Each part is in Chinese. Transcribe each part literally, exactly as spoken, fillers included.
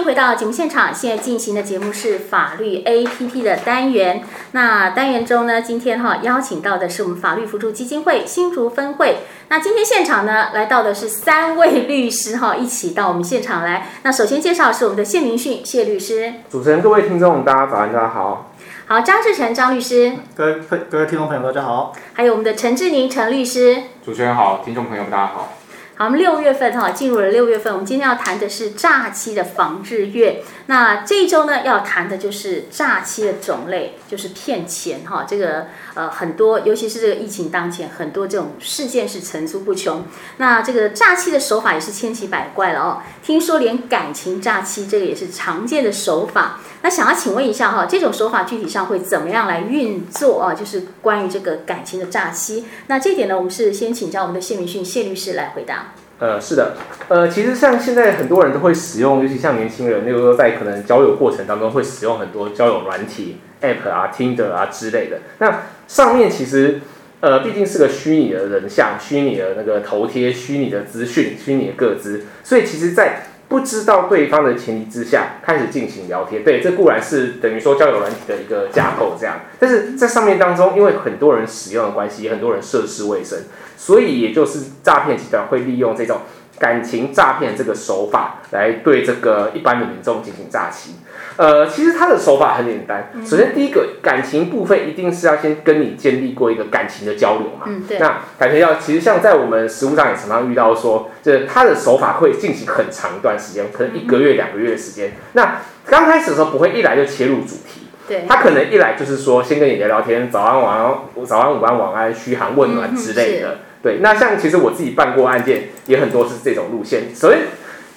迎回到节目现场，现在进行的节目是法律 A P P 的单元。那单元中呢，今天哈、哦、邀请到的是我们法律扶助基金会新竹分会。那今天现场呢来到的是三位律师哈、哦，一起到我们现场来。那首先介绍是我们的谢明训谢律师。主持人、各位听众，大家早安，大家好。好，张志成张律师。各位各位听众朋友，大家好。还有我们的陈志宁陈律师。主持人好，听众朋友大家好。好，我们六月份哈、啊、进入了六月份，我们今天要谈的是诈欺的防治月。那这一周呢，要谈的就是诈欺的种类，就是骗钱哈、啊。这个呃很多，尤其是这个疫情当前，很多这种事件是层出不穷。那这个诈欺的手法也是千奇百怪了哦。听说连感情诈欺这个也是常见的手法。那想要请问一下哈、啊，这种手法具体上会怎么样来运作啊？就是关于这个感情的诈欺。那这点呢，我们是先请教我们的谢明训谢律师来回答。呃，是的，呃，其实像现在很多人都会使用，尤其像年轻人，那个在可能交友过程当中会使用很多交友软体 App 啊、Tinder 啊之类的。那上面其实，呃，毕竟是个虚拟的人像、虚拟的那个头贴、虚拟的资讯、虚拟的个资，所以其实，在不知道对方的前提之下开始进行聊天，对，这固然是等于说交友软体的一个架构这样，但是在上面当中，因为很多人使用的关系，很多人涉世未深，所以也就是诈骗集团会利用这种感情诈骗这个手法来对这个一般的民众进行诈欺。呃，其实他的手法很简单，首先第一个感情部分一定是要先跟你建立过一个感情的交流嘛，嗯，对。那感情要其实像在我们实务上也常常遇到说，就是他的手法会进行很长一段时间，可能一个月、两个月的时间。那刚开始的时候不会一来就切入主题，对，他可能一来就是说先跟你聊聊天，早安、晚安、早安、午安、晚安、嘘寒问暖之类的。嗯，对，那像其实我自己办过案件也很多是这种路线，所以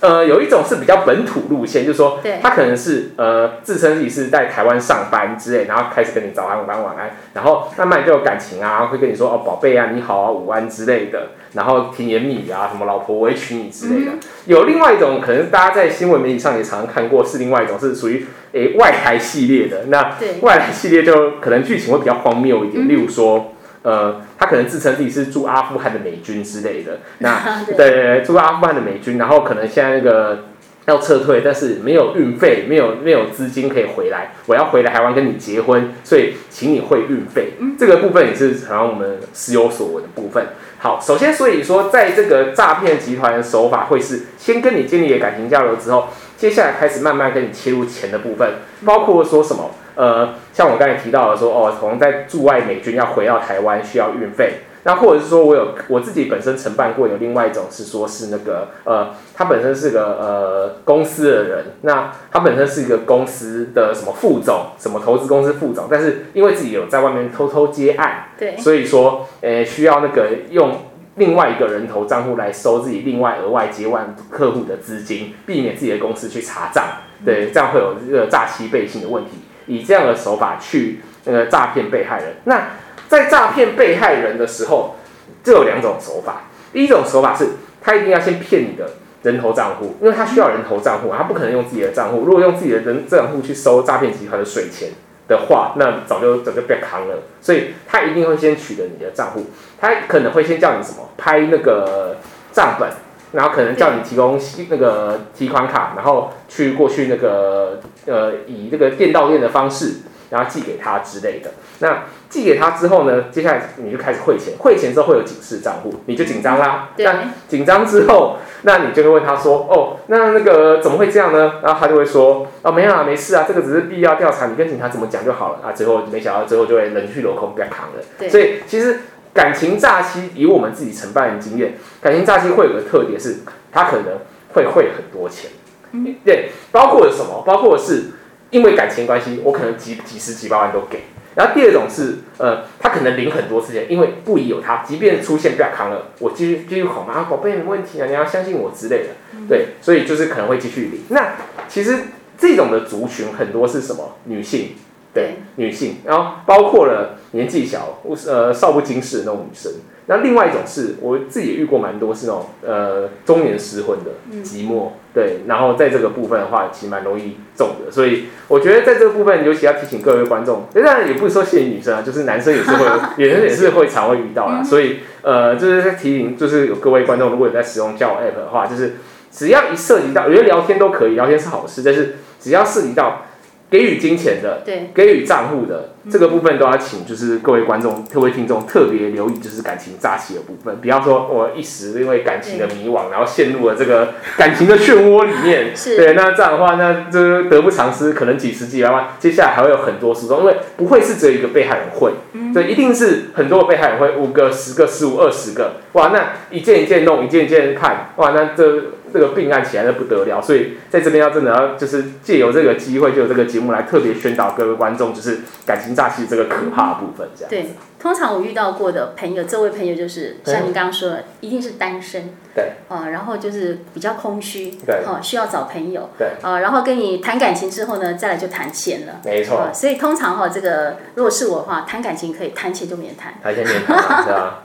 呃，有一种是比较本土路线，就是说他可能是呃自称自己是在台湾上班之类，然后开始跟你早安、午安、晚安，然后慢慢就有感情啊，会跟你说哦宝贝啊你好啊午安之类的，然后甜言蜜语啊什么老婆我会娶你之类的。嗯，有另外一种可能大家在新闻媒体上也常常看过，是另外一种是属于诶外台系列的，那外台系列就可能剧情会比较荒谬一点，嗯，例如说。呃，他可能自称自己是驻阿富汗的美军之类的，那对驻阿富汗的美军，然后可能现在那个要撤退，但是没有运费，没有没有资金可以回来，我要回来台湾跟你结婚，所以请你汇运费。嗯，这个部分也是好像我们时有所闻的部分。好，首先所以说，在这个诈骗集团的手法会是先跟你建立了感情交流之后，接下来开始慢慢跟你切入钱的部分，包括说什么。呃，像我刚才提到的说，哦，可能在驻外美军要回到台湾需要运费，那或者是说我有我自己本身承办过有另外一种是说是那个呃，他本身是个呃公司的人，那他本身是一个公司的什么副总，什么投资公司副总，但是因为自己有在外面偷偷接案，对，所以说呃需要那个用另外一个人头账户来收自己另外额外接万客户的资金，避免自己的公司去查账，对，这样会有这个诈欺背信的问题。以这样的手法去呃诈骗被害人。那在诈骗被害人的时候，这有两种手法。第一种手法是，他一定要先骗你的人头账户，因为他需要人头账户，他不可能用自己的账户。如果用自己的人账户去收诈骗集团的水钱的话，那早就早就被扛了。所以他一定会先取得你的账户，他可能会先叫你什么拍那个账本，然后可能叫你提供那个提款卡，然后去过去那个呃以那个店到店的方式，然后寄给他之类的。那寄给他之后呢，接下来你就开始汇钱，汇钱之后会有警示账户，你就紧张啦。那紧张之后，那你就会问他说：“哦，那那个怎么会这样呢？”然后他就会说：“哦，没有啊，没事啊，这个只是必要调查，你跟警察怎么讲就好了。”啊，最后没想到最后就会人去楼空被扛了。所以其实。感情诈欺，以我们自己承办的经验，感情诈欺会有个特点是，他可能会汇很多钱，嗯，对，包括什么？包括是因为感情关系，我可能几几十几百万都给。然后第二种是，呃，他可能领很多次钱，因为不疑有他，即便出现被他扛了，我继续继续哄嘛，宝贝没问题啊，你要相信我之类的，嗯，对，所以就是可能会继续领。那其实这种的族群很多是什么？女性。对，女性，然后包括了年纪小、呃少不经事的那种女生。那另外一种是我自己也遇过蛮多是那种呃中年失婚的寂寞，嗯，对。然后在这个部分的话，其实蛮容易中的。所以我觉得在这个部分，尤其要提醒各位观众，当然也不是说限于女生啊，就是男生也是会，也是也是会常会遇到啦。所以呃，就是在提醒，就是有各位观众，如果有在使用交友 App 的话，就是只要一涉及到，我觉得聊天都可以，聊天是好事，但是只要涉及到给予金钱的，对，给予账户的、嗯、这个部分都要请就是各位观众、各位听众特别留意，就是感情诈欺的部分，不要说我一时因为感情的迷惘，然后陷入了这个感情的漩涡里面，对，那这样的话，那这得不偿失，可能几十几百万，接下来还会有很多诉讼，因为不会是只有一个被害人会，所以、嗯、一定是很多被害人会，五个、十个、十五、二十个，哇，那一件一件弄，一件一件看，哇，那这。这个病案起来的不得了，所以在这边要真的要就是借由这个机会，就有这个节目来特别宣导各位观众，就是感情诈欺这个可怕的部分，这样。对，通常我遇到过的朋友，这位朋友就是像您刚刚说的，一定是单身，对，啊、呃，然后就是比较空虚，对，哦、呃，需要找朋友，对，啊、呃，然后跟你谈感情之后呢，再来就谈钱了，没错。呃、所以通常哈、哦，这个如果是我的话，谈感情可以，谈钱就免谈，谈钱免谈、啊，是吧？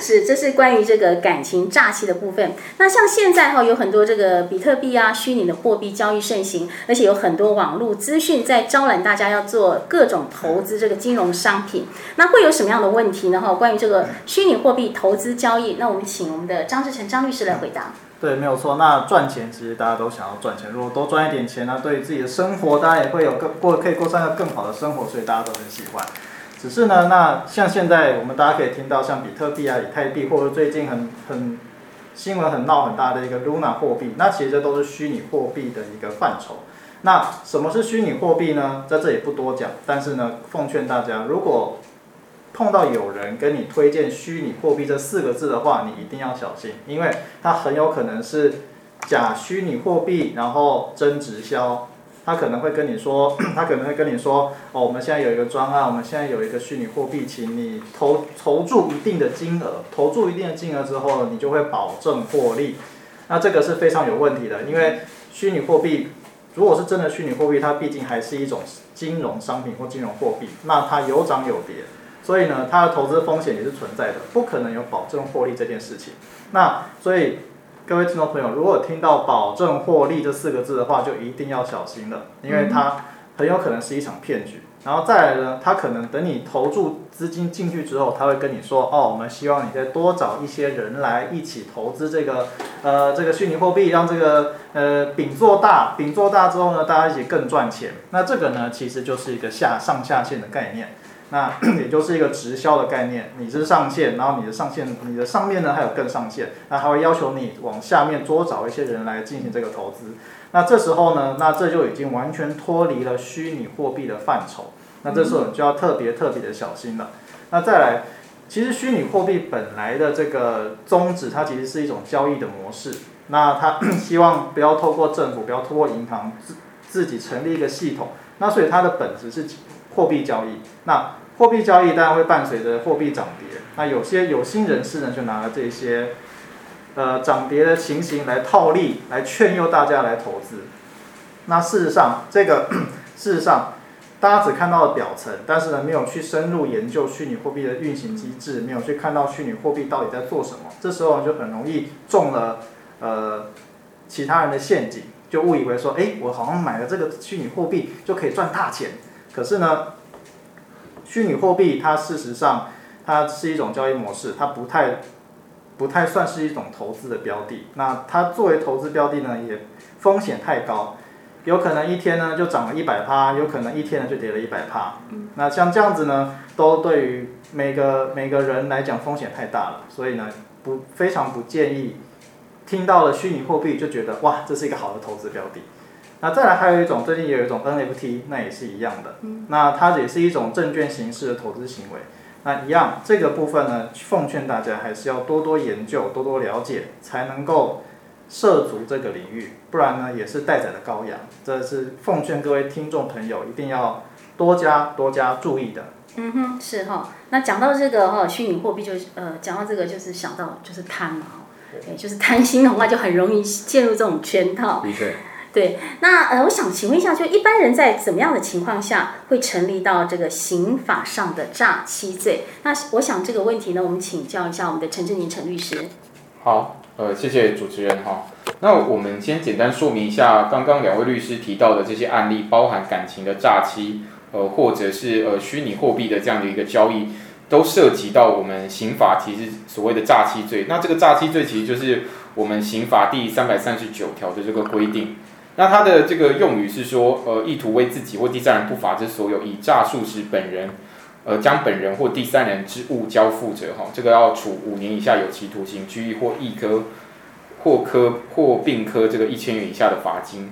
是，这是关于这个感情诈欺的部分。那像现在哈、哦，有很多这个比特币啊、虚拟的货币交易盛行，而且有很多网络资讯在招揽大家要做各种投资这个金融商品。那会有什么样的问题呢？哈，关于这个虚拟货币投资交易，那我们请我们的张志成张律师来回答。对，没有错。那赚钱其实大家都想要赚钱，如果多赚一点钱呢，对自己的生活当然也会有更过可以过上一个更好的生活，所以大家都很喜欢。只是呢，那像现在我们大家可以听到，像比特币啊、以太币，或者最近很很新闻很闹很大的一个 Luna 货币，那其实这都是虚拟货币的一个范畴。那什么是虚拟货币呢？在这里不多讲，但是呢，奉劝大家，如果碰到有人跟你推荐虚拟货币这四个字的话，你一定要小心，因为它很有可能是假虚拟货币，然后真直销。他可能会跟你说，他可能会跟你说，哦，我们现在有一个专案，我们现在有一个虚拟货币，请你投投注一定的金额，投注一定的金额之后，你就会保证获利。那这个是非常有问题的，因为虚拟货币如果是真的虚拟货币，它毕竟还是一种金融商品或金融货币，那它有涨有跌，所以呢，它的投资风险也是存在的，不可能有保证获利这件事情。那所以。各位听众朋友，如果听到保证获利这四个字的话，就一定要小心了，因为它很有可能是一场骗局。然后再来呢，它可能等你投注资金进去之后，他会跟你说，哦，我们希望你再多找一些人来一起投资这个，呃，这个虚拟货币，让这个呃饼做大，饼做大之后呢，大家一起更赚钱。那这个呢，其实就是一个下上下线的概念。那也就是一个直销的概念，你是上线，然后你的上线，你的上面呢还有更上线，那还会要求你往下面多找一些人来进行这个投资。那这时候呢，那这就已经完全脱离了虚拟货币的范畴。那这时候你就要特别特别的小心了。那再来，其实虚拟货币本来的这个宗旨，它其实是一种交易的模式。那它希望不要透过政府，不要透过银行，自自己成立一个系统。那所以它的本质是货币交易。那货币交易当然会伴随着货币涨跌，那有些有心人士呢，就拿了这些，呃涨跌的情形来套利，来劝诱大家来投资。那事实上，这个事实上，大家只看到了表层，但是呢，没有去深入研究虚拟货币的运行机制，没有去看到虚拟货币到底在做什么，这时候就很容易中了呃其他人的陷阱，就误以为说，哎，我好像买了这个虚拟货币就可以赚大钱，可是呢。虚拟货币它事实上它是一种交易模式，它不太不太算是一种投资的标的。那它作为投资标的呢，也风险太高，有可能一天呢就涨了一百趴，有可能一天呢就跌了一百趴。那像这样子呢，都对于每个每个人来讲风险太大了，所以呢不非常不建议听到了虚拟货币就觉得哇这是一个好的投资标的。那再来还有一种，最近也有一种 N F T， 那也是一样的，那它也是一种证券形式的投资行为。那一样这个部分呢，奉劝大家还是要多多研究、多多了解，才能够涉足这个领域，不然呢也是待宰的羔羊。这是奉劝各位听众朋友一定要多加多加注意的。嗯哼，是哈、哦。那讲到这个哈、哦、虚拟货币就呃讲到这个就是想到就是贪嘛，对，就是贪心的话就很容易陷入这种圈套。的确。对，那呃，我想请问一下，就一般人在怎么样的情况下会成立到这个刑法上的诈欺罪？那我想这个问题呢，我们请教一下我们的陈志宁陈律师。好，呃，谢谢主持人哈。那我们先简单说明一下刚刚两位律师提到的这些案例，包含感情的诈欺，呃，或者是呃虚拟货币的这样的一个交易，都涉及到我们刑法其实所谓的诈欺罪。那这个诈欺罪其实就是我们刑法第三百三十九条的这个规定。那它的这个用语是说，呃，意图为自己或第三人不法之所有，以诈术使本人，呃，将本人或第三人之物交付者，哈，这个要处五年以下有期徒刑、拘役或一科或科或并科这个一千元以下的罚金。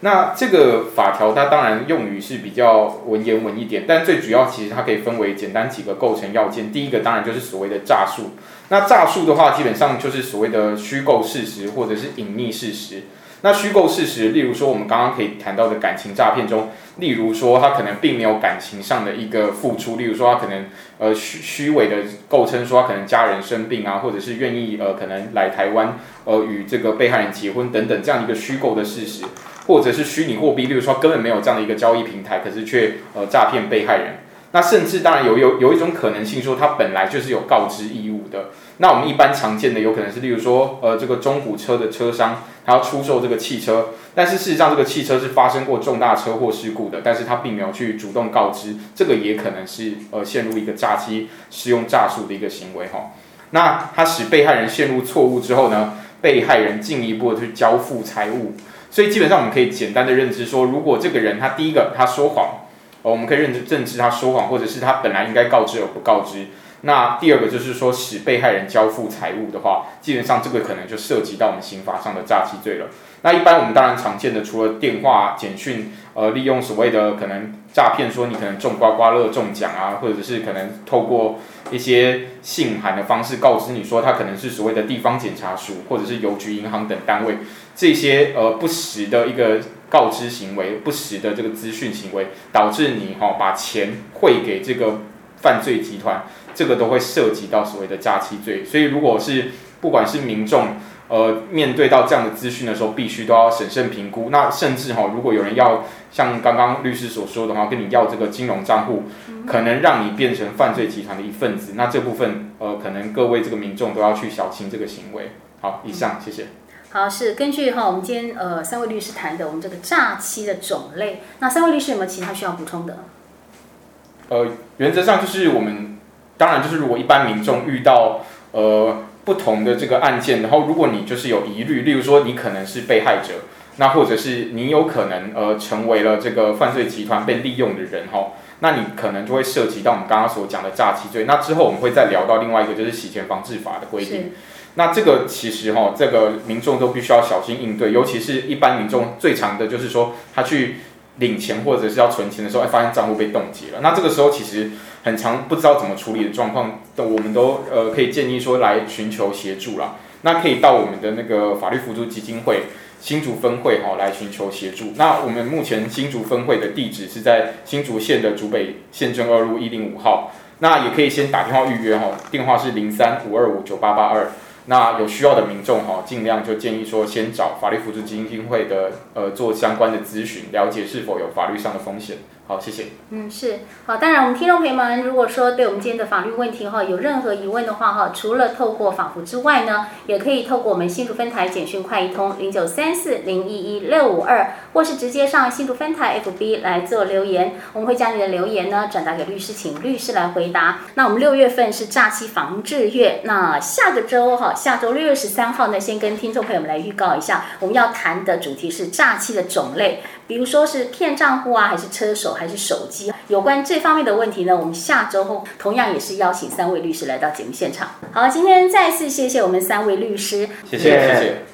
那这个法条它当然用语是比较文言文一点，但最主要其实它可以分为简单几个构成要件。第一个当然就是所谓的诈术，那诈术的话基本上就是所谓的虚构事实或者是隐匿事实。那虚构事实，例如说我们刚刚可以谈到的感情诈骗中，例如说他可能并没有感情上的一个付出，例如说他可能呃虚虚伪的构称说他可能家人生病啊，或者是愿意呃可能来台湾呃与这个被害人结婚等等这样一个虚构的事实。或者是虚拟货币，例如说根本没有这样的一个交易平台，可是却呃诈骗被害人。那甚至当然有有有一种可能性说，他本来就是有告知义务的。那我们一般常见的有可能是，例如说呃这个中古车的车商，他要出售这个汽车，但是事实上这个汽车是发生过重大车祸事故的，但是他并没有去主动告知，这个也可能是呃陷入一个诈欺、使用诈术的一个行为哈。那他使被害人陷入错误之后呢，被害人进一步的去交付财物。所以基本上我们可以简单的认知说，如果这个人他第一个他说谎，呃、我们可以认知认知他说谎，或者是他本来应该告知而不告知。那第二个就是说使被害人交付财物的话，基本上这个可能就涉及到我们刑法上的诈欺罪了。那一般我们当然常见的除了电话、简讯，呃，利用所谓的可能诈骗，说你可能中刮刮乐中奖啊，或者是可能透过一些信函的方式告知你说他可能是所谓的地方检察署或者是邮局、银行等单位。这些呃不实的一个告知行为，不实的这个资讯行为，导致你哈、哦、把钱汇给这个犯罪集团，这个都会涉及到所谓的诈欺罪。所以如果是不管是民众呃面对到这样的资讯的时候，必须都要审慎评估。那甚至哈、哦，如果有人要像刚刚律师所说的话，跟你要这个金融账户，可能让你变成犯罪集团的一份子，那这部分呃可能各位这个民众都要去小心这个行为。好，以上谢谢。好，是根据哈我们今天呃三位律师谈的我们这个诈欺的种类，那三位律师有没有其他需要补充的？呃，原则上就是我们当然就是如果一般民众遇到呃不同的这个案件，然后如果你就是有疑虑，例如说你可能是被害者，那或者是你有可能呃成为了这个犯罪集团被利用的人哈、哦，那你可能就会涉及到我们刚刚所讲的诈欺罪。那之后我们会再聊到另外一个就是洗钱防治法的规定。那这个其实哈、哦，这个民众都必须要小心应对，尤其是一般民众最常的就是说，他去领钱或者是要存钱的时候，哎，发现账户被冻结了。那这个时候其实很常不知道怎么处理的状况，我们都呃可以建议说来寻求协助啦。那可以到我们的那个法律扶助基金会新竹分会哈、哦、来寻求协助。那我们目前新竹分会的地址是在新竹县的竹北县政二路一零五号。那也可以先打电话预约哈、哦，电话是零三五二五九八八二。那有需要的民众哈，尽量就建议说先找法律扶助基金会的呃做相关的咨询，了解是否有法律上的风险。好，谢谢。嗯，是好。当然，我们听众朋友们，如果说对我们今天的法律问题哈有任何疑问的话哈，除了透过法扶之外呢，也可以透过我们新竹分台简讯快一通零九三四零一一六五二，或是直接上新竹分台 F B 来做留言，我们会将你的留言呢转达给律师，请律师来回答。那我们六月份是诈欺防治月，那下个周哈。下周六月十三号呢，先跟听众朋友们来预告一下，我们要谈的主题是诈欺的种类，比如说是骗账户啊，还是车手，还是手机，有关这方面的问题呢，我们下周后同样也是邀请三位律师来到节目现场。好，今天再次谢谢我们三位律师，谢谢谢谢。